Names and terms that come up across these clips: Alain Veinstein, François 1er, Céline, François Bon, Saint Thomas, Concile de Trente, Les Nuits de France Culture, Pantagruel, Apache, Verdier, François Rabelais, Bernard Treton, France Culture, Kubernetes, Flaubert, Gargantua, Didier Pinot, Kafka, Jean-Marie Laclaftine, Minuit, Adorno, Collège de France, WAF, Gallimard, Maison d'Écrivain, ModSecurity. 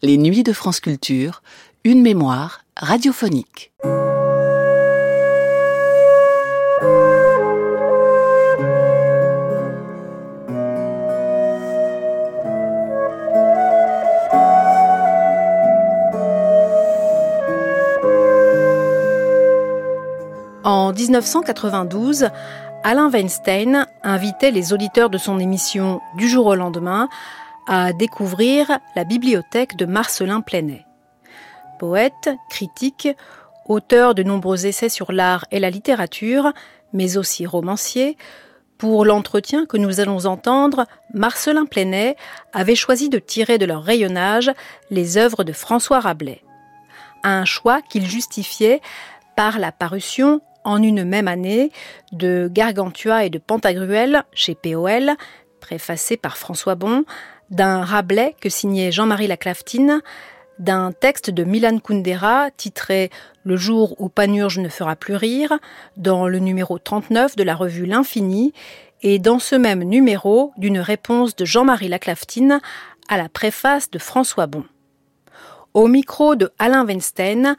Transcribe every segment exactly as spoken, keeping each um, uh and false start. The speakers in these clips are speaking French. Les Nuits de France Culture, une mémoire radiophonique. En dix-neuf cent quatre-vingt-douze, Alain Veinstein invitait les auditeurs de son émission « Du jour au lendemain » à découvrir la bibliothèque de Marcelin Pleynet. Poète, critique, auteur de nombreux essais sur l'art et la littérature, mais aussi romancier, pour l'entretien que nous allons entendre, Marcelin Pleynet avait choisi de tirer de leur rayonnage les œuvres de François Rabelais. Un choix qu'il justifiait par la parution, en une même année, de Gargantua et de Pantagruel chez P O L, préfacé par François Bon, d'un Rabelais que signait Jean-Marie Laclaftine, d'un texte de Milan Kundera titré « Le jour où Panurge ne fera plus rire » dans le numéro trente-neuf de la revue L'Infini et dans ce même numéro d'une réponse de Jean-Marie Laclaftine à la préface de François Bon. Au micro de Alain Veinstein,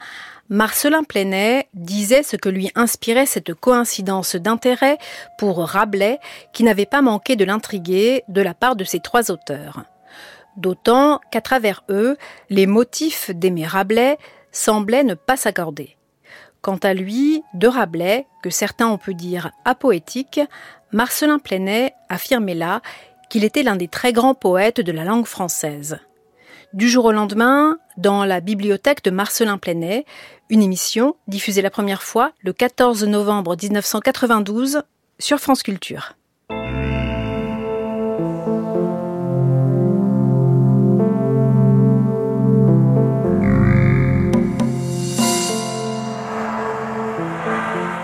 Marcelin Pleynet disait ce que lui inspirait cette coïncidence d'intérêt pour Rabelais qui n'avait pas manqué de l'intriguer de la part de ses trois auteurs. D'autant qu'à travers eux, les motifs d'aimer Rabelais semblaient ne pas s'accorder. Quant à lui, de Rabelais, que certains ont pu dire apoétique, Marcelin Pleynet affirmait là qu'il était l'un des très grands poètes de la langue française. Du jour au lendemain, dans la bibliothèque de Marcelin Pleynet, une émission diffusée la première fois le quatorze novembre dix-neuf cent quatre-vingt-douze sur France Culture.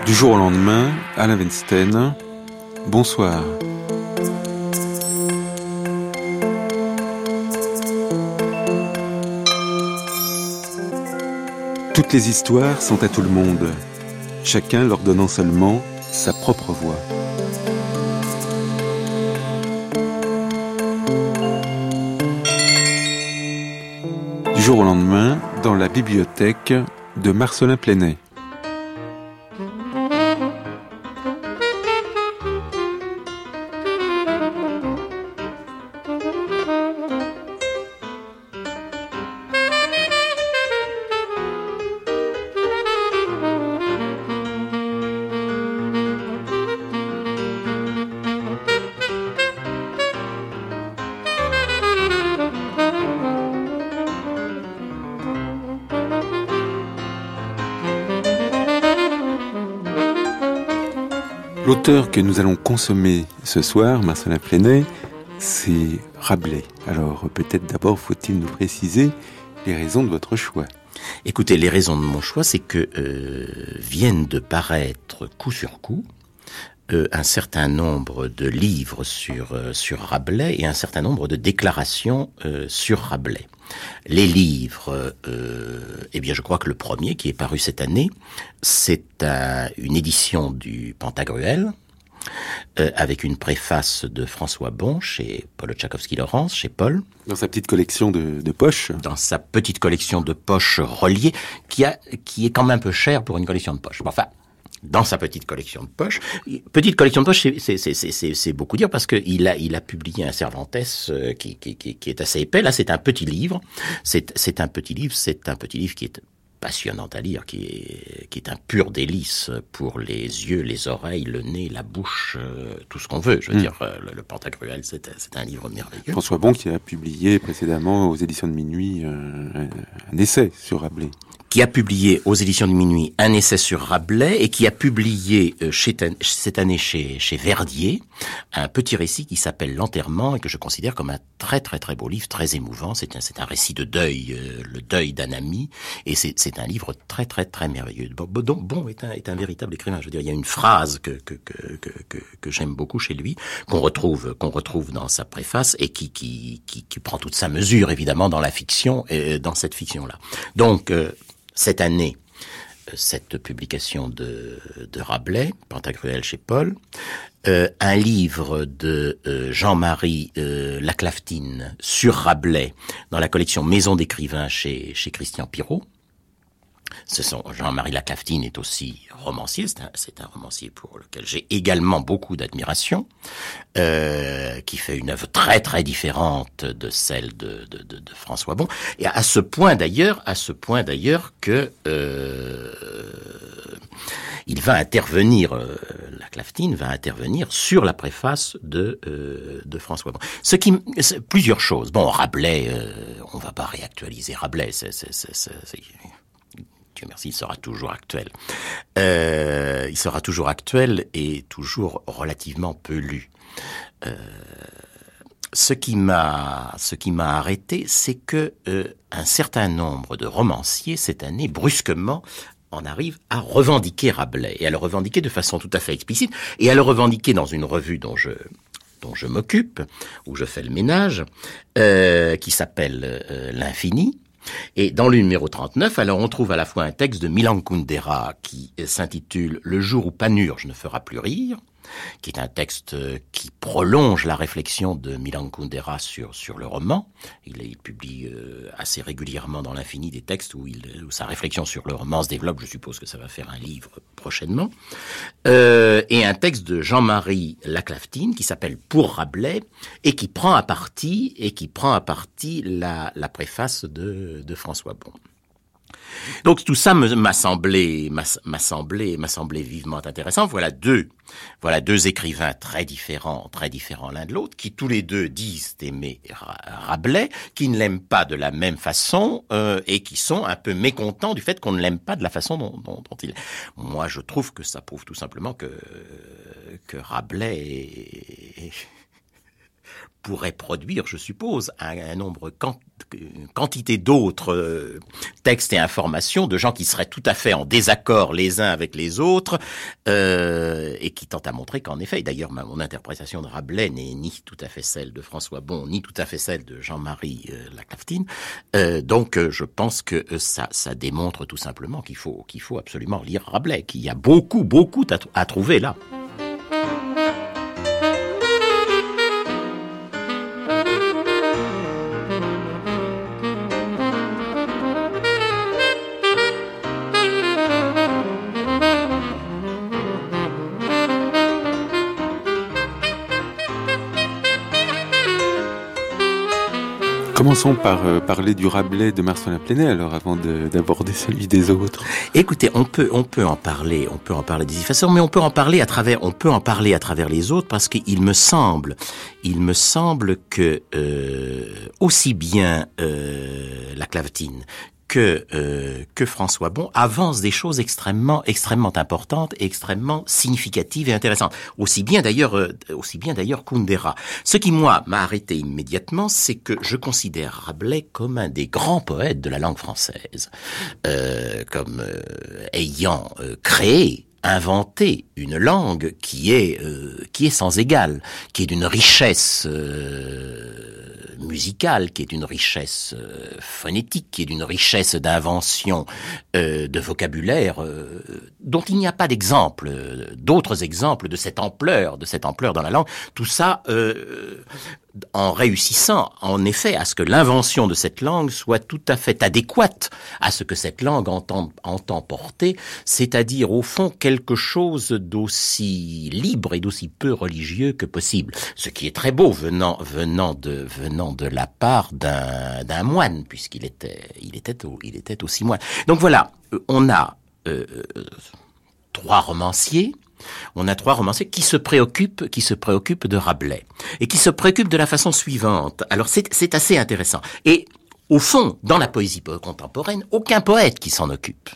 Du jour au lendemain, Alain Veinstein, bonsoir. Toutes les histoires sont à tout le monde, chacun leur donnant seulement sa propre voix. Du jour au lendemain, dans la bibliothèque de Marcelin Pleynet. L'auteur que nous allons consommer ce soir, Marcelin Pleynet, c'est Rabelais. Alors peut-être d'abord faut-il nous préciser les raisons de votre choix. Écoutez, les raisons de mon choix, c'est que euh, viennent de paraître coup sur coup euh, un certain nombre de livres sur, euh, sur Rabelais et un certain nombre de déclarations euh, sur Rabelais. Les livres, euh, eh bien je crois que le premier qui est paru cette année, c'est un, une édition du Pantagruel, euh, avec une préface de François Bon chez Paul Otchakowski-Laurens, chez Paul. Dans sa petite collection de, de poches. Dans sa petite collection de poches reliées, qui, a, qui est quand même un peu chère pour une collection de poches. Bon, enfin, dans sa petite collection de poches. Petite collection de poches, c'est, c'est, c'est, c'est, c'est beaucoup dire parce qu'il a, il a publié un Cervantes qui, qui, qui, qui est assez épais. Là, c'est un petit livre. C'est, c'est un petit livre, c'est un petit livre qui est passionnant à lire, qui est, qui est un pur délice pour les yeux, les oreilles, le nez, la bouche, euh, tout ce qu'on veut. Je veux mmh. dire, le, le Pantagruel, c'est, c'est un livre merveilleux. François Bon qui a publié précédemment aux éditions de Minuit euh, un essai sur Rabelais. Qui a publié aux éditions de Minuit un essai sur Rabelais et qui a publié euh, chez, cette année chez, chez Verdier un petit récit qui s'appelle L'Enterrement et que je considère comme un très très très beau livre, très émouvant. C'est un, c'est un récit de deuil, euh, le deuil d'un ami, et c'est, c'est un livre très très très merveilleux. Donc Bon est un, est un véritable écrivain. Je veux dire, il y a une phrase que, que, que, que, que, que j'aime beaucoup chez lui, qu'on retrouve, qu'on retrouve dans sa préface et qui, qui, qui, qui prend toute sa mesure évidemment dans la fiction et dans cette fiction-là. Donc euh, cette année, cette publication de, de Rabelais, Pantagruel chez Paul, euh, un livre de euh, Jean-Marie euh, Laclaftine sur Rabelais dans la collection Maison d'Écrivain chez, chez Christian Pirot. Ce sont, Jean-Marie Laclaftine est aussi romancier, c'est un, c'est un romancier pour lequel j'ai également beaucoup d'admiration, euh, qui fait une œuvre très très différente de celle de, de, de, de François Bon. Et à ce point d'ailleurs, à ce point d'ailleurs que euh, il va intervenir, euh, Laclaftine va intervenir sur la préface de euh, de François Bon. Ce qui, plusieurs choses. Bon, Rabelais, euh, on va pas réactualiser Rabelais, c'est, c'est, c'est, c'est, c'est... Dieu merci, il sera toujours actuel. Euh, il sera toujours actuel et toujours relativement peu lu. Euh, ce qui m'a, ce qui m'a arrêté, c'est que euh, un certain nombre de romanciers cette année, brusquement, en arrivent à revendiquer Rabelais et à le revendiquer de façon tout à fait explicite et à le revendiquer dans une revue dont je dont je m'occupe, où je fais le ménage, euh, qui s'appelle euh, L'Infini. Et dans le numéro trente-neuf, alors on trouve à la fois un texte de Milan Kundera qui s'intitule « Le jour où Panurge ne fera plus rire », qui est un texte qui prolonge la réflexion de Milan Kundera sur, sur le roman. Il, il publie euh, assez régulièrement dans l'Infini des textes où, il, où sa réflexion sur le roman se développe. Je suppose que ça va faire un livre prochainement. Euh, et un texte de Jean-Marie Laclaftine qui s'appelle « Pour Rabelais » et qui prend à partie, et qui prend à partie la, la préface de, de François Bon. Donc tout ça me, m'a semblé, m'a, m'a semblé, m'a semblé vivement intéressant. Voilà deux, voilà deux écrivains très différents, très différents l'un de l'autre, qui tous les deux disent aimer Rabelais, qui ne l'aiment pas de la même façon euh, et qui sont un peu mécontents du fait qu'on ne l'aime pas de la façon dont, dont, dont il. Moi, je trouve que ça prouve tout simplement que que Rabelais est... pourrait produire, je suppose, un, un nombre, quant, une quantité d'autres euh, textes et informations de gens qui seraient tout à fait en désaccord les uns avec les autres euh, et qui tentent à montrer qu'en effet, et d'ailleurs ma, mon interprétation de Rabelais n'est ni tout à fait celle de François Bon, ni tout à fait celle de Jean-Marie euh, Laclaftine. Euh, donc euh, je pense que euh, ça, ça démontre tout simplement qu'il faut, qu'il faut absolument lire Rabelais, qu'il y a beaucoup, beaucoup à, à trouver là. Commençons par euh, parler du Rabelais de Marcelin Pleynet, alors, avant de, d'aborder celui des autres. Écoutez, on peut, on peut en parler, on peut en parler de cette façon, mais on peut en parler à travers, on peut en parler à travers les autres parce qu'il me semble, il me semble que, euh, aussi bien, euh, Laclaftine que, euh, que François Bon avance des choses extrêmement, extrêmement importantes et extrêmement significatives et intéressantes. Aussi bien d'ailleurs, euh, aussi bien d'ailleurs Kundera. Ce qui, moi, m'a arrêté immédiatement, c'est que je considère Rabelais comme un des grands poètes de la langue française, euh, comme euh, ayant euh, créé, inventé une langue qui est, euh, qui est sans égale, qui est d'une richesse, euh, musicale, qui est d'une richesse euh, phonétique, qui est d'une richesse d'invention, euh, de vocabulaire, euh, dont il n'y a pas d'exemple, euh, d'autres exemples de cette ampleur, de cette ampleur dans la langue. Tout ça, euh, en réussissant, en effet, à ce que l'invention de cette langue soit tout à fait adéquate à ce que cette langue entend, entend porter, c'est-à-dire, au fond, quelque chose d'aussi libre et d'aussi peu religieux que possible. Ce qui est très beau venant, venant de, venant de la part d'un, d'un moine, puisqu'il était, il était, au, il était aussi moine. Donc voilà, on a euh, trois romanciers. On a trois romanciers qui se préoccupent, qui se préoccupent de Rabelais et qui se préoccupent de la façon suivante. Alors c'est, c'est assez intéressant. Et au fond, dans la poésie contemporaine, aucun poète qui s'en occupe.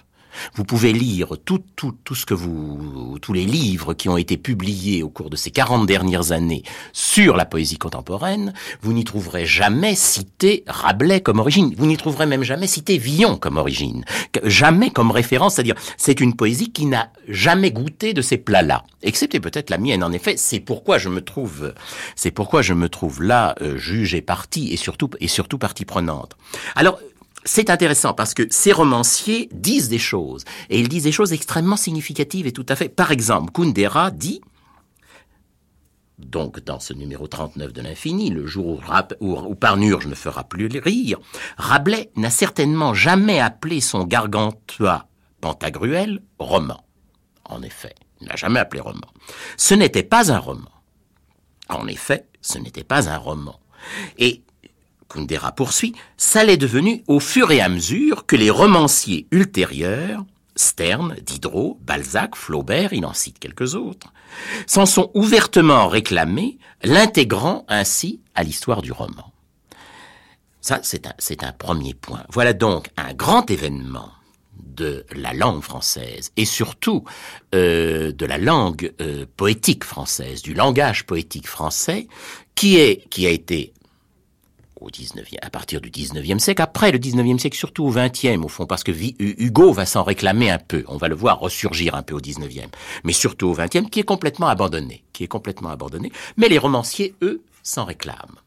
Vous pouvez lire tout, tout, tout ce que vous, tous les livres qui ont été publiés au cours de ces quarante dernières années sur la poésie contemporaine. Vous n'y trouverez jamais cité Rabelais comme origine. Vous n'y trouverez même jamais cité Villon comme origine. Jamais comme référence. C'est-à-dire, c'est une poésie qui n'a jamais goûté de ces plats-là. Excepté peut-être la mienne. En effet, c'est pourquoi je me trouve, c'est pourquoi je me trouve là, euh, juge et partie, et surtout, et surtout partie prenante. Alors, c'est intéressant parce que ces romanciers disent des choses, et ils disent des choses extrêmement significatives et tout à fait. Par exemple, Kundera dit, donc dans ce numéro trente-neuf de l'Infini, le jour où, Rab- où, où Panurge ne fera plus rire, Rabelais n'a certainement jamais appelé son Gargantua Pantagruel roman. En effet, il n'a jamais appelé roman. Ce n'était pas un roman. En effet, ce n'était pas un roman. Et Kundera poursuit, ça l'est devenu au fur et à mesure que les romanciers ultérieurs, Sterne, Diderot, Balzac, Flaubert, il en cite quelques autres, s'en sont ouvertement réclamés, l'intégrant ainsi à l'histoire du roman. Ça, c'est un, c'est un premier point. Voilà donc un grand événement de la langue française et surtout euh, de la langue euh, poétique française, du langage poétique français qui est qui a été au dix-neuvième, à partir du dix-neuvième siècle, après le dix-neuvième siècle, surtout au vingtième au fond, parce que Hugo va s'en réclamer un peu, on va le voir ressurgir un peu au dix-neuvième, mais surtout au vingtième, qui est complètement abandonné, qui est complètement abandonné, mais les romanciers, eux, s'en réclament.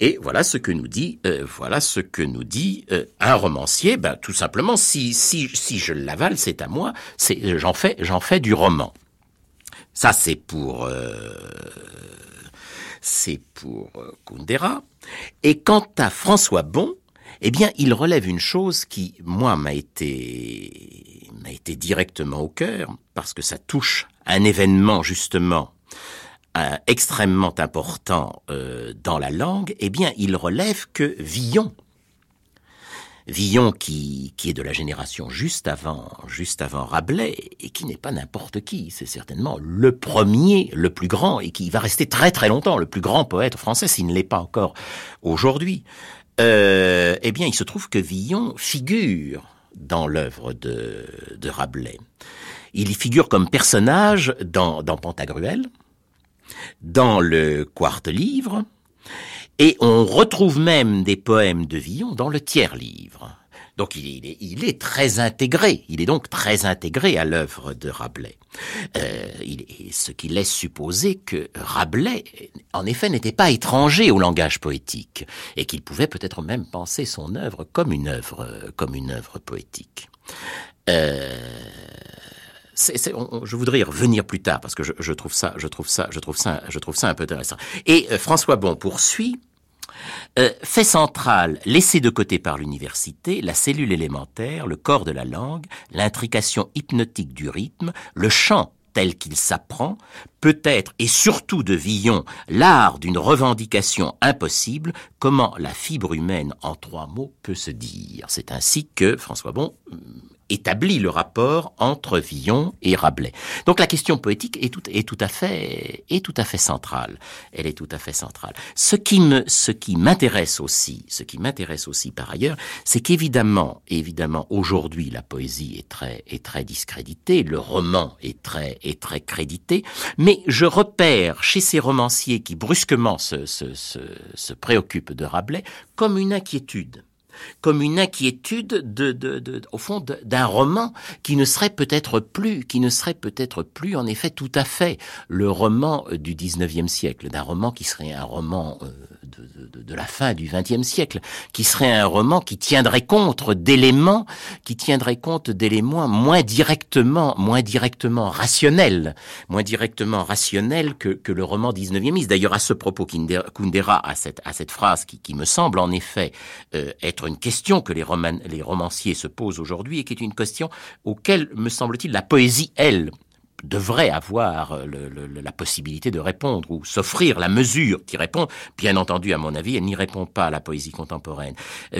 Et voilà ce que nous dit, euh, voilà ce que nous dit euh, un romancier. Ben tout simplement, si si si je l'avale, c'est à moi. C'est j'en fais j'en fais du roman. Ça c'est pour euh, c'est pour euh, Kundera. Et quant à François Bon, eh bien il relève une chose qui moi m'a été m'a été directement au cœur parce que ça touche à un événement justement. Euh, extrêmement important euh, dans la langue, eh bien, il relève que Villon, Villon qui qui est de la génération juste avant juste avant Rabelais et qui n'est pas n'importe qui, c'est certainement le premier, le plus grand et qui va rester très très longtemps le plus grand poète français s'il ne l'est pas encore aujourd'hui. Euh, eh bien, il se trouve que Villon figure dans l'œuvre de de Rabelais. Il y figure comme personnage dans dans Pantagruel. Dans le quart-livre, et on retrouve même des poèmes de Villon dans le tiers-livre. Donc il est, il est très intégré, il est donc très intégré à l'œuvre de Rabelais. Euh, il est, ce qui laisse supposer que Rabelais, en effet, n'était pas étranger au langage poétique, et qu'il pouvait peut-être même penser son œuvre comme une œuvre, comme une œuvre poétique. Euh... C'est, c'est, on, je voudrais y revenir plus tard parce que je, je trouve ça, je trouve ça, je trouve ça, je trouve ça un peu intéressant. Et euh, François Bon poursuit. Euh, fait central, laissé de côté par l'université, la cellule élémentaire, le corps de la langue, l'intrication hypnotique du rythme, le chant tel qu'il s'apprend, peut-être et surtout de Villon, l'art d'une revendication impossible, comment la fibre humaine en trois mots peut se dire. C'est ainsi que François Bon établit le rapport entre Villon et Rabelais. Donc la question poétique est tout, est tout à fait, est tout à fait centrale. Elle est tout à fait centrale. Ce qui me, ce qui m'intéresse aussi, ce qui m'intéresse aussi par ailleurs, c'est qu'évidemment, évidemment, aujourd'hui la poésie est très, est très discréditée, le roman est très, est très crédité, mais je repère chez ces romanciers qui brusquement se, se, se, se préoccupent de Rabelais comme une inquiétude. Comme une inquiétude de, de, de, au fond de, d'un roman qui ne serait peut-être plus, qui ne serait peut-être plus en effet tout à fait le roman du dix-neuvième siècle, d'un roman qui serait un roman euh, de, de, de la fin du vingtième siècle, qui serait un roman qui tiendrait compte d'éléments, qui tiendrait compte d'éléments moins directement, moins directement rationnels, moins directement rationnels que, que le roman dix-neuvième. D'ailleurs, à ce propos, Kundera a cette, à cette phrase qui, qui me semble en effet euh, être une question que les, roman- les romanciers se posent aujourd'hui et qui est une question auquel, me semble-t-il, la poésie, elle, devrait avoir le, le, la possibilité de répondre ou s'offrir la mesure qui répond. Bien entendu, à mon avis, elle n'y répond pas à la poésie contemporaine.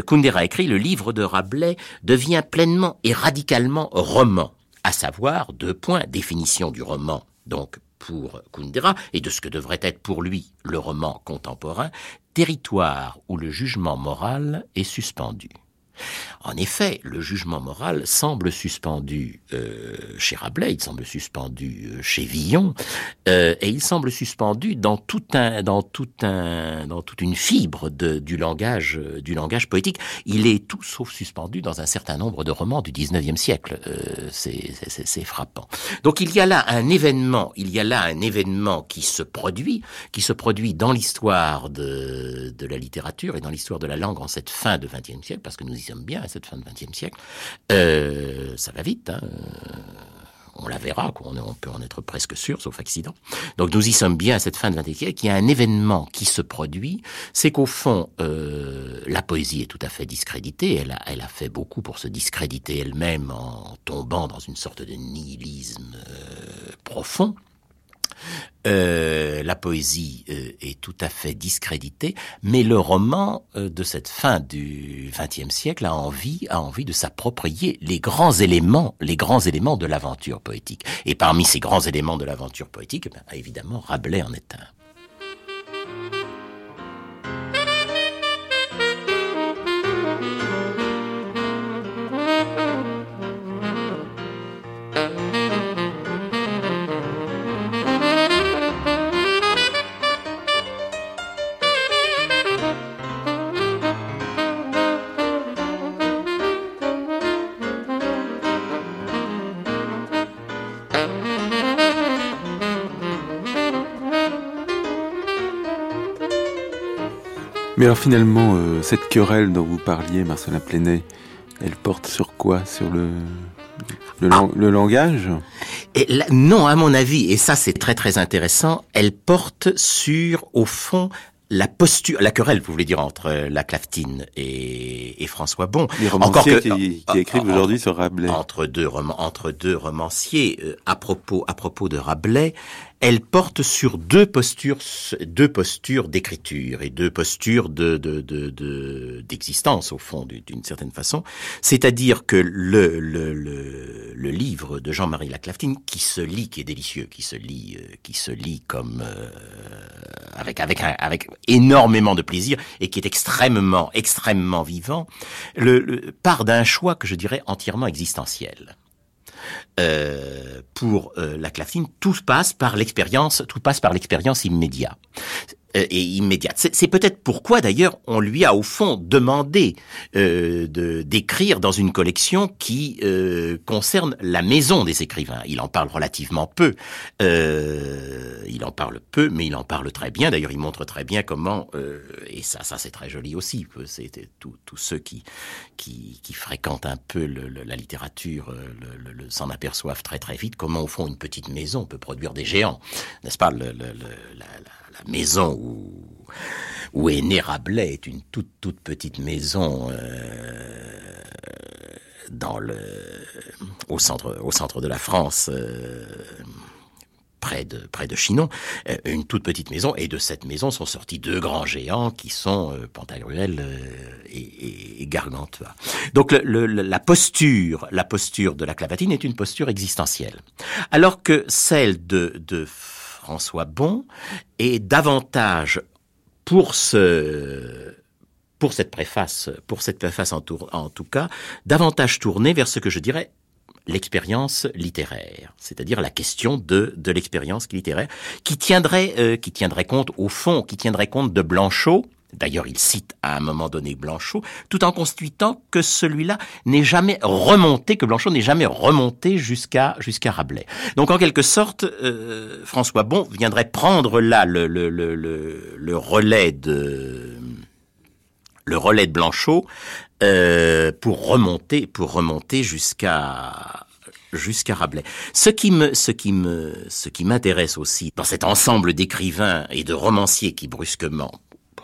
Kundera écrit « Le livre de Rabelais devient pleinement et radicalement roman », à savoir, deux points, définition du roman, donc pour Kundera, et de ce que devrait être pour lui le roman contemporain, territoire où le jugement moral est suspendu. En effet, le jugement moral semble suspendu euh, chez Rabelais, il semble suspendu euh, chez Villon, euh, et il semble suspendu dans tout un, dans tout un, dans toute une fibre de, du langage, euh, du langage poétique. Il est tout sauf suspendu dans un certain nombre de romans du dix-neuvième siècle. Euh, c'est, c'est, c'est, c'est frappant. Donc il y a là un événement, il y a là un événement qui se produit, qui se produit dans l'histoire de, de la littérature et dans l'histoire de la langue en cette fin de vingtième siècle, parce que nous y sommes bien. cette fin de vingtième siècle. Euh, ça va vite, hein. On la verra, quoi. On, on peut en être presque sûr, sauf accident. Donc nous y sommes bien à cette fin de vingtième siècle. Il y a un événement qui se produit, c'est qu'au fond, euh, la poésie est tout à fait discréditée. Elle a, elle a fait beaucoup pour se discréditer elle-même en tombant dans une sorte de nihilisme euh, profond. Euh, la poésie euh, est tout à fait discréditée, mais le roman euh, de cette fin du vingtième siècle a envie, a envie de s'approprier les grands éléments, les grands éléments de l'aventure poétique. Et parmi ces grands éléments de l'aventure poétique, eh bien, évidemment, Rabelais en est un. Mais alors finalement, euh, cette querelle dont vous parliez, Marcelin Pleynet, elle porte sur quoi? Sur le, le, ah. lang- le langage et là, non, à mon avis, et ça c'est très très intéressant, elle porte sur, au fond, la posture, la querelle, vous voulez dire, entre Laclaftine et, et François Bon. Les romanciers que, qui, qui écrivent en, aujourd'hui sur Rabelais. Entre deux, entre deux romanciers, euh, à propos, à propos de Rabelais, elle porte sur deux postures, deux postures d'écriture et deux postures de, de, de, de, d'existence, au fond, d'une certaine façon. C'est-à-dire que le, le, le, le livre de Jean-Marie Laclaftine, qui se lit, qui est délicieux, qui se lit, euh, qui se lit comme, euh, avec, avec, un, avec énormément de plaisir et qui est extrêmement, extrêmement vivant, le, le, part d'un choix que je dirais entièrement existentiel. Euh, pour euh, Laclaftine, tout passe par l'expérience, tout passe par l'expérience immédiate. Et immédiate. C'est, c'est peut-être pourquoi, d'ailleurs, on lui a, au fond, demandé euh, de, d'écrire dans une collection qui euh, concerne la maison des écrivains. Il en parle relativement peu. Euh, il en parle peu, mais il en parle très bien. D'ailleurs, il montre très bien comment... Euh, et ça, ça c'est très joli aussi. C'est tous ceux qui, qui, qui fréquentent un peu le, le, la littérature le, le, le, s'en aperçoivent très très vite. Comment, au fond, une petite maison peut produire des géants. N'est-ce pas le, le, le, la, la maison où où est né Rabelais est une toute toute petite maison euh, dans le au centre au centre de la France, euh, près de près de Chinon, euh, une toute petite maison, et de cette maison sont sortis deux grands géants qui sont euh, Pantagruel euh, et, et Gargantua. Donc le, le, la posture la posture de Laclaftine est une posture existentielle, alors que celle de, de François Bon est davantage pour ce pour cette préface pour cette préface en, tour, en tout cas davantage tournée vers ce que je dirais l'expérience littéraire, c'est-à-dire la question de de l'expérience littéraire qui tiendrait euh, qui tiendrait compte au fond qui tiendrait compte de Blanchot. D'ailleurs, il cite à un moment donné Blanchot, tout en constatant que celui-là n'est jamais remonté, que Blanchot n'est jamais remonté jusqu'à jusqu'à Rabelais. Donc, en quelque sorte, euh, François Bon viendrait prendre là le le le le, le relais de le relais de Blanchot euh, pour remonter pour remonter jusqu'à jusqu'à Rabelais. Ce qui me, ce qui me, ce qui m'intéresse aussi dans cet ensemble d'écrivains et de romanciers qui brusquement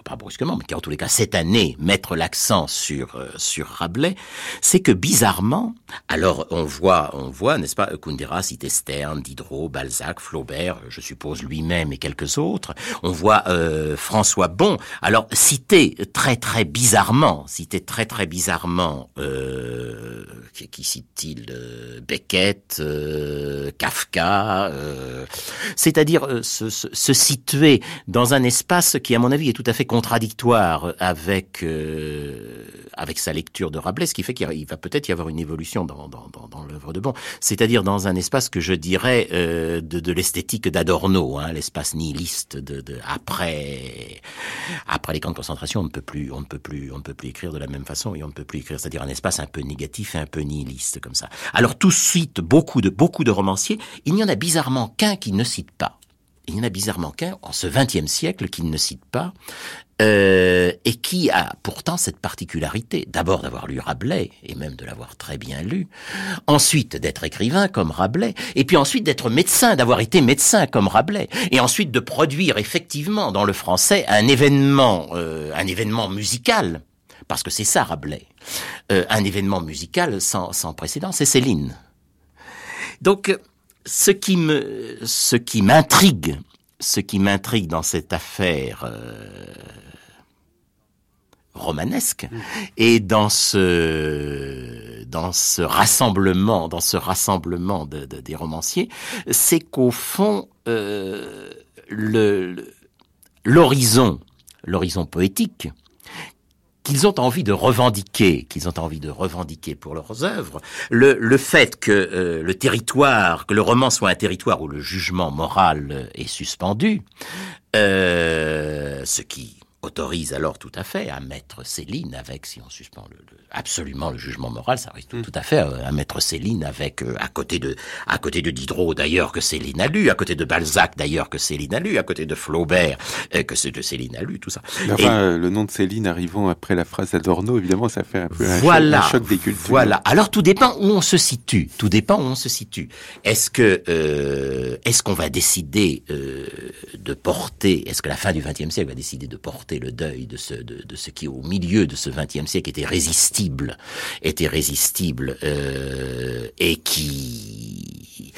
pas brusquement, mais qui en tous les cas, cette année, mettre l'accent sur euh, sur Rabelais, c'est que bizarrement, alors on voit, on voit, n'est-ce pas, Kundera cite Sterne, Diderot, Balzac, Flaubert, je suppose lui-même et quelques autres, on voit euh, François Bon, alors cité très très bizarrement, cité très très bizarrement, euh, qui, qui cite-t-il, euh, Beckett, euh, Kafka, euh, c'est-à-dire euh, se, se, se situer dans un espace qui, à mon avis, est tout à fait contradictoire avec euh, avec sa lecture de Rabelais, ce qui fait qu'il va peut-être y avoir une évolution dans dans dans, dans l'œuvre de Bon, c'est-à-dire dans un espace que je dirais euh, de de l'esthétique d'Adorno, hein, l'espace nihiliste de, de après après les camps de concentration, on ne peut plus on ne peut plus on ne peut plus écrire de la même façon et on ne peut plus écrire, c'est-à-dire un espace un peu négatif et un peu nihiliste comme ça. Alors tout de suite beaucoup de beaucoup de romanciers, il n'y en a bizarrement qu'un qui ne cite pas. il n'y en a bizarrement qu'un, en ce vingtième siècle, qu'il ne cite pas, euh, et qui a pourtant cette particularité, d'abord d'avoir lu Rabelais, et même de l'avoir très bien lu, ensuite d'être écrivain comme Rabelais, et puis ensuite d'être médecin, d'avoir été médecin comme Rabelais, et ensuite de produire effectivement dans le français un événement, euh, un événement musical, parce que c'est ça Rabelais, euh, un événement musical sans, sans précédent, c'est Céline. Donc, ce qui me, ce qui m'intrigue, ce qui m'intrigue dans cette affaire euh, romanesque et dans ce, dans ce rassemblement, dans ce rassemblement de, de, des romanciers, c'est qu'au fond, euh, le, le, l'horizon, l'horizon poétique, qu'ils ont envie de revendiquer, qu'ils ont envie de revendiquer pour leurs œuvres, le, le fait que euh, le territoire, que le roman soit un territoire où le jugement moral est suspendu, euh, ce qui autorise alors tout à fait à mettre Céline avec, si on suspend le, le, absolument le jugement moral, ça risque tout, tout à fait à mettre Céline avec, euh, à côté de, à côté de Diderot d'ailleurs que Céline a lu, à côté de Balzac d'ailleurs que Céline a lu, à côté de Flaubert euh, que de Céline a lu, tout ça. Enfin, et, euh, le nom de Céline arrivant après la phrase d'Adorno, évidemment, ça fait un peu un, voilà, choc, un choc des cultures. Voilà. Alors tout dépend où on se situe. Tout dépend où on se situe. Est-ce que, euh, est-ce qu'on va décider euh, de porter, est-ce que la fin du vingtième siècle va décider de porter le deuil de ce, de, de ce qui, au milieu de ce vingtième siècle, était résistible, était résistible, euh, et qui,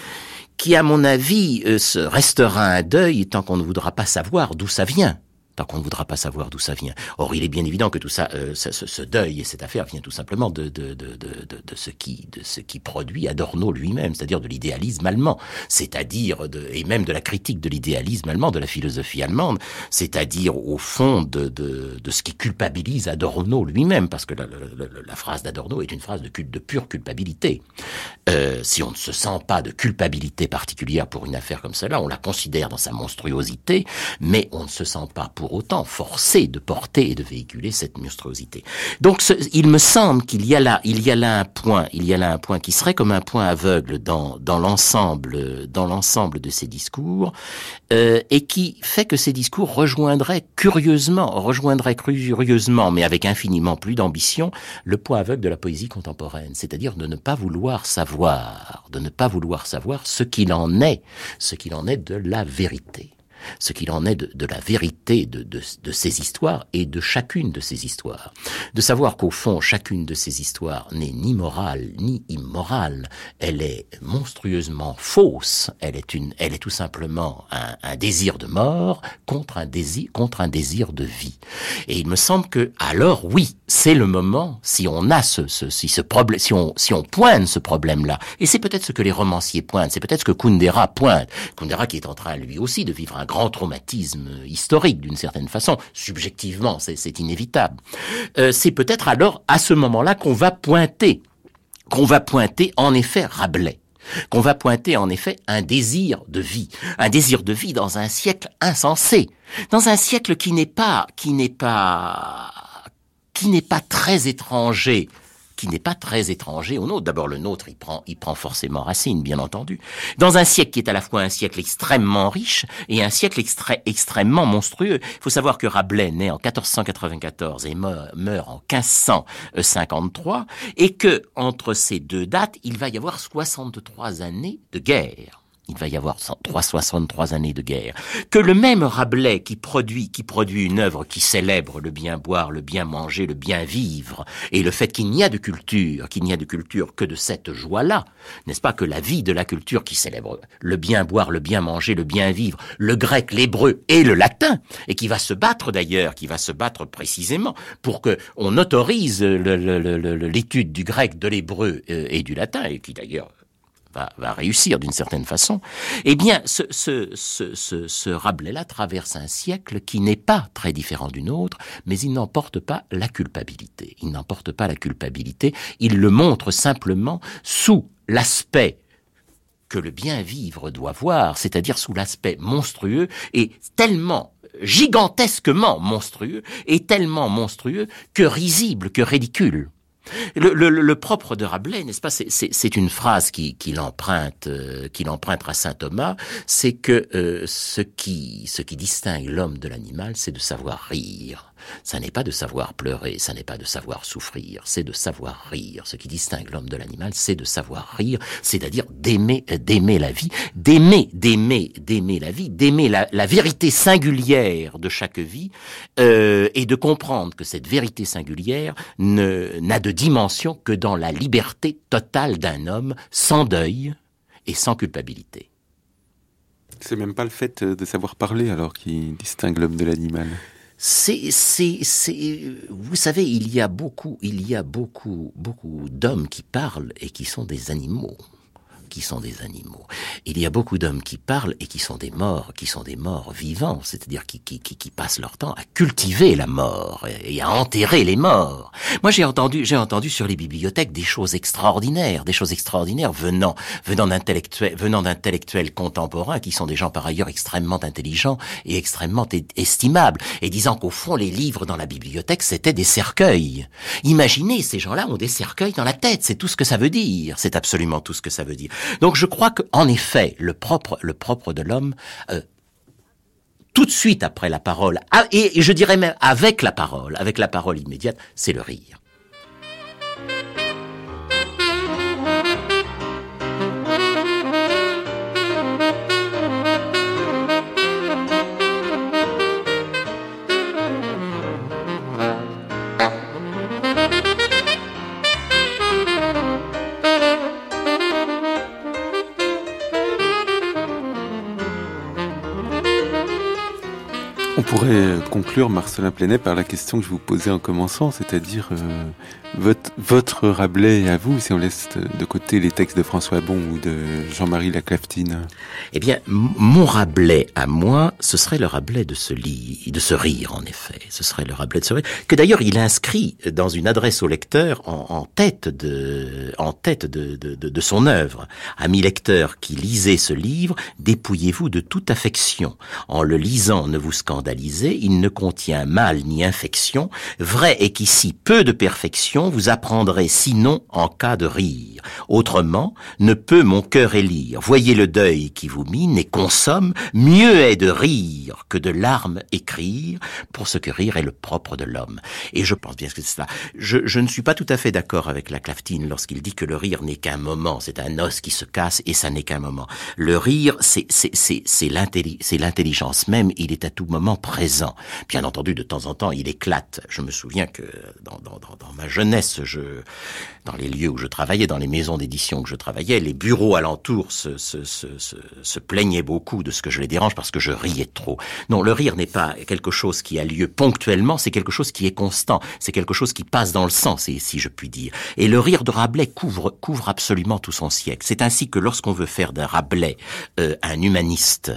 qui, à mon avis, euh, se restera un deuil tant qu'on ne voudra pas savoir d'où ça vient. Tant qu'on ne voudra pas savoir d'où ça vient. Or, il est bien évident que tout ça, euh, ce, ce deuil et cette affaire vient tout simplement de, de, de, de, de, ce qui, de ce qui produit Adorno lui-même, c'est-à-dire de l'idéalisme allemand, c'est-à-dire de, et même de la critique de l'idéalisme allemand, de la philosophie allemande, c'est-à-dire au fond de, de, de ce qui culpabilise Adorno lui-même, parce que la, la, la phrase d'Adorno est une phrase de, de pure culpabilité. Euh, si on ne se sent pas de culpabilité particulière pour une affaire comme celle-là, on la considère dans sa monstruosité, mais on ne se sent pas pour Pour autant forcé de porter et de véhiculer cette monstruosité. Donc, ce, il me semble qu'il y a là, il y a là un point, il y a là un point qui serait comme un point aveugle dans dans l'ensemble, dans l'ensemble de ces discours, euh, et qui fait que ces discours rejoindraient curieusement, rejoindraient curieusement, mais avec infiniment plus d'ambition, le point aveugle de la poésie contemporaine, c'est-à-dire de ne pas vouloir savoir, de ne pas vouloir savoir ce qu'il en est, ce qu'il en est de la vérité. Ce qu'il en est de, de la vérité de, de, de ces histoires et de chacune de ces histoires. De savoir qu'au fond, chacune de ces histoires n'est ni morale ni immorale. Elle est monstrueusement fausse. Elle est, une, elle est tout simplement un, un désir de mort contre un, désir, contre un désir de vie. Et il me semble que, alors oui, c'est le moment, si on a ce, ce, si ce problème, si on, si on pointe ce problème-là. Et c'est peut-être ce que les romanciers pointent. C'est peut-être ce que Kundera pointe. Kundera qui est en train, lui aussi, de vivre un grand traumatisme historique, d'une certaine façon, subjectivement, c'est, c'est inévitable. Euh, c'est peut-être alors, à ce moment-là, qu'on va pointer, qu'on va pointer, en effet, Rabelais. Qu'on va pointer, en effet, un désir de vie. Un désir de vie dans un siècle insensé. Dans un siècle qui n'est pas, qui n'est pas, qui n'est pas très étranger. Qui n'est pas très étranger au nôtre. D'abord, le nôtre, il prend, il prend forcément racine, bien entendu. Dans un siècle qui est à la fois un siècle extrêmement riche et un siècle extra- extrêmement monstrueux. Il faut savoir que Rabelais naît en quatorze cent quatre-vingt-quatorze et meurt, meurt en quinze cent cinquante-trois et que, entre ces deux dates, il va y avoir soixante-trois années de guerre. Il va y avoir trois cent soixante-trois années de guerre. Que le même Rabelais qui produit, qui produit une œuvre qui célèbre le bien boire, le bien manger, le bien vivre, et le fait qu'il n'y a de culture, qu'il n'y a de culture que de cette joie-là, n'est-ce pas, que la vie de la culture qui célèbre le bien boire, le bien manger, le bien vivre, le grec, l'hébreu et le latin, et qui va se battre d'ailleurs, qui va se battre précisément pour que on autorise le, le, le, le, l'étude du grec, de l'hébreu et du latin, et qui d'ailleurs Va, va réussir d'une certaine façon, eh bien, ce, ce, ce, ce, ce Rabelais-là traverse un siècle qui n'est pas très différent du nôtre, mais il n'emporte pas la culpabilité. Il n'emporte pas la culpabilité, il le montre simplement sous l'aspect que le bien vivre doit voir, c'est-à-dire sous l'aspect monstrueux et tellement gigantesquement monstrueux, et tellement monstrueux que risible, que ridicule. Le, le, le propre de Rabelais, n'est-ce pas, c'est, c'est, c'est une phrase qui, qui l'emprunte, euh, qui l'emprunte à saint Thomas, c'est que euh, ce qui, ce qui distingue l'homme de l'animal, c'est de savoir rire. Ça n'est pas de savoir pleurer, ça n'est pas de savoir souffrir, c'est de savoir rire. Ce qui distingue l'homme de l'animal, c'est de savoir rire, c'est-à-dire d'aimer, d'aimer la vie, d'aimer, d'aimer, d'aimer la vie, d'aimer la, la vérité singulière de chaque vie, euh, et de comprendre que cette vérité singulière ne, n'a de dimension que dans la liberté totale d'un homme, sans deuil et sans culpabilité. C'est même pas le fait de savoir parler alors qui distingue l'homme de l'animal. C'est, c'est, c'est, vous savez, il y a beaucoup, il y a beaucoup, beaucoup d'hommes qui parlent et qui sont des animaux, qui sont des animaux. Il y a beaucoup d'hommes qui parlent et qui sont des morts, qui sont des morts vivants, c'est-à-dire qui, qui, qui, qui passent leur temps à cultiver la mort et à enterrer les morts. Moi, j'ai entendu, j'ai entendu sur les bibliothèques des choses extraordinaires, des choses extraordinaires venant, venant d'intellectuels, venant d'intellectuels contemporains qui sont des gens par ailleurs extrêmement intelligents et extrêmement é- estimables, et disant qu'au fond, les livres dans la bibliothèque, c'était des cercueils. Imaginez, ces gens-là ont des cercueils dans la tête, c'est tout ce que ça veut dire, c'est absolument tout ce que ça veut dire. Donc je crois qu'en effet, le propre, le propre de l'homme, euh, tout de suite après la parole, et, et je dirais même avec la parole, avec la parole immédiate, c'est le rire. Je pourrais conclure, Marcelin Pleynet, par la question que je vous posais en commençant, c'est-à-dire euh, votre, votre Rabelais à vous, si on laisse de côté les textes de François Bon ou de Jean-Marie Laclaftine. Eh bien, m- mon Rabelais à moi, ce serait le Rabelais de se li- de se rire, en effet. Ce serait le Rabelais de se rire, que d'ailleurs il inscrit dans une adresse au lecteur en, en tête de en tête de, de, de, de son œuvre. Amis lecteurs qui lisez ce livre, dépouillez-vous de toute affection. En le lisant, ne vous scandalisez. Il ne contient mal ni infection, vrai est qu'ici peu de perfection, vous apprendrez sinon en cas de rire. Autrement, ne peut mon cœur élire, voyez le deuil qui vous mine et consomme, mieux est de rire que de larmes écrire, pour ce que rire est le propre de l'homme. Et je pense bien que c'est cela. Je, je ne suis pas tout à fait d'accord avec Laclaftine lorsqu'il dit que le rire n'est qu'un moment, c'est un os qui se casse et ça n'est qu'un moment. Le rire, c'est, c'est, c'est, c'est, l'intelli- c'est l'intelligence même, il est à tout moment présent. Présent. Bien entendu, de temps en temps, il éclate. Je me souviens que dans, dans, dans ma jeunesse, je, dans les lieux où je travaillais, dans les maisons d'édition que je travaillais, les bureaux alentours se, se, se, se, se plaignaient beaucoup de ce que je les dérange parce que je riais trop. Non, le rire n'est pas quelque chose qui a lieu ponctuellement, c'est quelque chose qui est constant, c'est quelque chose qui passe dans le sang, si, si je puis dire. Et le rire de Rabelais couvre, couvre absolument tout son siècle. C'est ainsi que lorsqu'on veut faire d'un Rabelais euh, un humaniste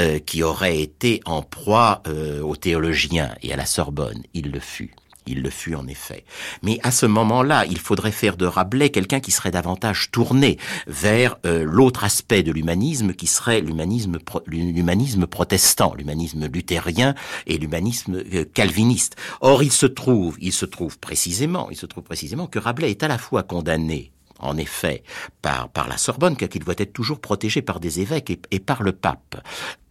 euh, qui aurait été en proie euh, aux théologiens et à la Sorbonne, il le fut. Il le fut en effet. Mais à ce moment-là, il faudrait faire de Rabelais quelqu'un qui serait davantage tourné vers euh, l'autre aspect de l'humanisme, qui serait l'humanisme, pro- l'humanisme protestant, l'humanisme luthérien et l'humanisme euh, calviniste. Or, il se trouve, il se trouve précisément, il se trouve précisément que Rabelais est à la fois condamné, en effet, par, par la Sorbonne, car qu'il doit être toujours protégé par des évêques et, et par le pape.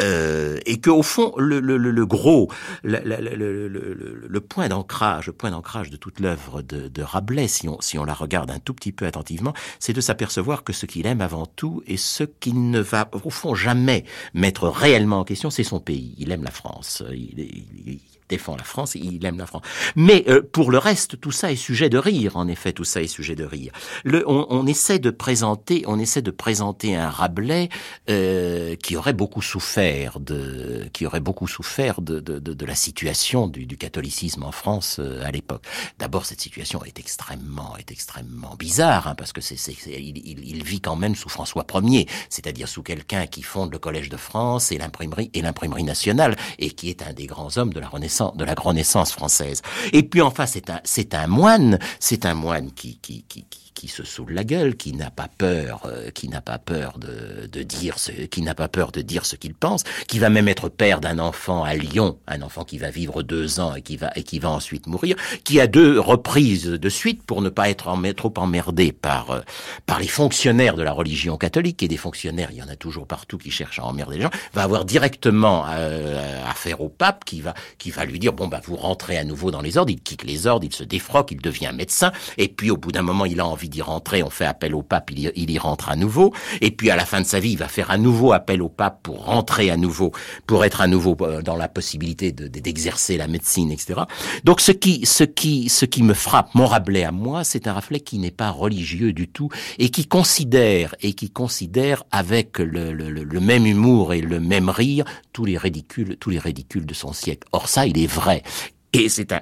Euh, et que, au fond, le, le, le gros, le, le, le, le, le point d'ancrage, le point d'ancrage de toute l'œuvre de, de Rabelais, si on, si on la regarde un tout petit peu attentivement, c'est de s'apercevoir que ce qu'il aime avant tout et ce qu'il ne va, au fond, jamais mettre réellement en question, c'est son pays. Il aime la France. Il, il, il, défend la France, il aime la France. Mais euh, pour le reste, tout ça est sujet de rire. En effet, tout ça est sujet de rire. Le, on, on essaie de présenter, on essaie de présenter un Rabelais euh, qui aurait beaucoup souffert de, qui aurait beaucoup souffert de, de, de, de la situation du, du catholicisme en France euh, à l'époque. D'abord, cette situation est extrêmement, est extrêmement bizarre, hein, parce que c'est, c'est, c'est il, il, il vit quand même sous François premier, c'est-à-dire sous quelqu'un qui fonde le Collège de France et l'imprimerie et l'imprimerie nationale et qui est un des grands hommes de la Renaissance naissance, de la Renaissance française. Et puis enfin, c'est un, c'est un moine, c'est un moine qui, qui, qui, qui qui se saoule la gueule, qui n'a pas peur, euh, qui n'a pas peur de, de dire ce, qui n'a pas peur de dire ce qu'il pense, qui va même être père d'un enfant à Lyon, un enfant qui va vivre deux ans et qui va et qui va ensuite mourir, qui a deux reprises de suite pour ne pas être en, trop emmerdé par euh, par les fonctionnaires de la religion catholique, et des fonctionnaires, il y en a toujours partout qui cherchent à emmerder les gens, va avoir directement euh, affaire au pape, qui va qui va lui dire bon bah vous rentrez à nouveau dans les ordres, il quitte les ordres, il se défroque, il devient médecin, et puis au bout d'un moment il a envie d'y rentrer, on fait appel au pape, il y, il y rentre à nouveau, et puis à la fin de sa vie, il va faire à nouveau appel au pape pour rentrer à nouveau, pour être à nouveau dans la possibilité de, de, d'exercer la médecine, et cetera. Donc ce qui, ce qui, ce qui me frappe, mon Rabelais à moi, c'est un Rabelais qui n'est pas religieux du tout, et qui considère, et qui considère avec le, le, le même humour et le même rire, tous les ridicules, tous les ridicules de son siècle. Or ça, il est vrai. Et c'est un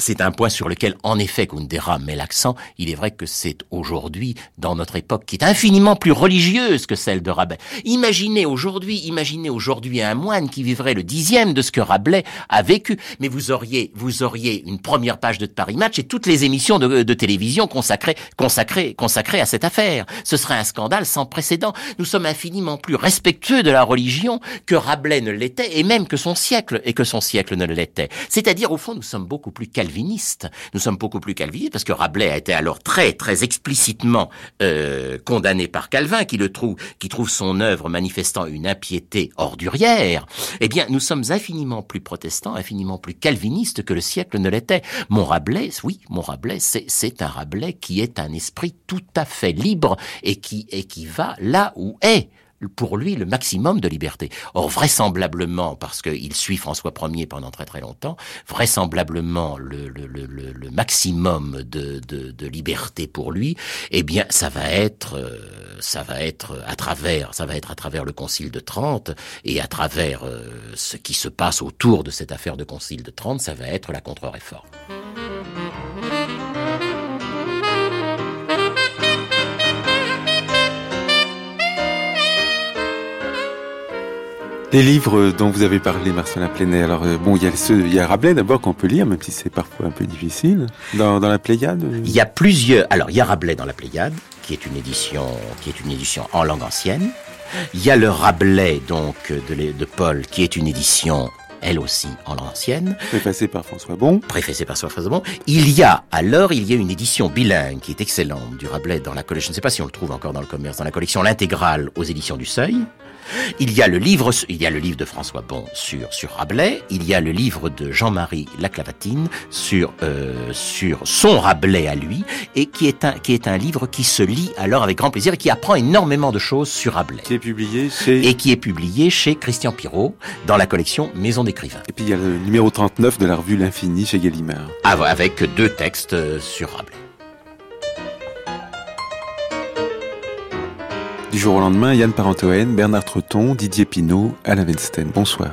C'est un point sur lequel, en effet, Kundera met l'accent. Il est vrai que c'est aujourd'hui, dans notre époque, qui est infiniment plus religieuse que celle de Rabelais. Imaginez aujourd'hui, imaginez aujourd'hui un moine qui vivrait le dixième de ce que Rabelais a vécu. Mais vous auriez, vous auriez une première page de Paris Match et toutes les émissions de, de télévision consacrées, consacrées, consacrées à cette affaire. Ce serait un scandale sans précédent. Nous sommes infiniment plus respectueux de la religion que Rabelais ne l'était, et même que son siècle, et que son siècle ne l'était. C'est-à-dire, au fond, nous sommes beaucoup plus calmes. Calviniste. Nous sommes beaucoup plus calvinistes parce que Rabelais a été alors très très explicitement euh, condamné par Calvin, qui le trouve, qui trouve son œuvre manifestant une impiété ordurière. Eh bien, nous sommes infiniment plus protestants, infiniment plus calvinistes que le siècle ne l'était. Mon Rabelais, oui, mon Rabelais, c'est, c'est un Rabelais qui est un esprit tout à fait libre et qui et qui va là où est, pour lui, le maximum de liberté. Or, vraisemblablement, parce qu'il suit François premier pendant très très longtemps, vraisemblablement, le, le, le, le maximum de, de, de liberté pour lui, eh bien, ça va être, ça va être à travers, ça va être à travers le Concile de Trente, et à travers euh, ce qui se passe autour de cette affaire de Concile de Trente, ça va être la contre-réforme. Les livres dont vous avez parlé, Marcelin Pleynet, alors bon, il y a ceux, il y a Rabelais d'abord qu'on peut lire, même si c'est parfois un peu difficile, dans, dans la Pléiade. Il y a plusieurs, alors il y a Rabelais dans la Pléiade, qui est une édition, qui est une édition en langue ancienne. Il y a le Rabelais, donc, de, de Paul, qui est une édition, elle aussi, en langue ancienne. Préfacée par François Bon. Préfacée par François Bon. Il y a, alors, il y a une édition bilingue qui est excellente du Rabelais dans la collection, je ne sais pas si on le trouve encore dans le commerce, dans la collection l'intégrale aux éditions du Seuil. Il y a le livre, il y a le livre de François Bon sur sur Rabelais. Il y a le livre de Jean-Marie Laclaftine sur euh, sur son Rabelais à lui, et qui est un qui est un livre qui se lit alors avec grand plaisir et qui apprend énormément de choses sur Rabelais. Qui est publié chez et qui est publié chez Christian Pirot dans la collection Maison d'Écrivain. Et puis il y a le numéro trente-neuf de la revue L'Infini chez Gallimard, avec deux textes sur Rabelais. Du jour au lendemain, Yann Parentohen, Bernard Treton, Didier Pinot, Alain Veinstein. Bonsoir.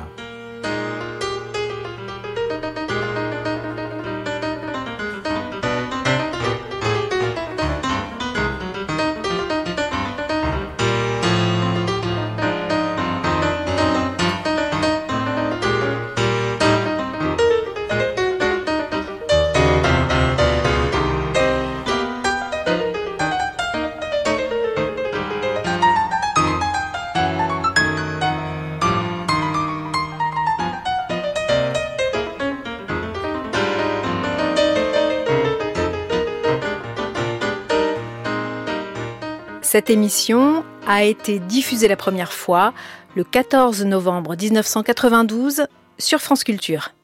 Cette émission a été diffusée la première fois le quatorze novembre dix-neuf cent quatre-vingt-douze sur France Culture.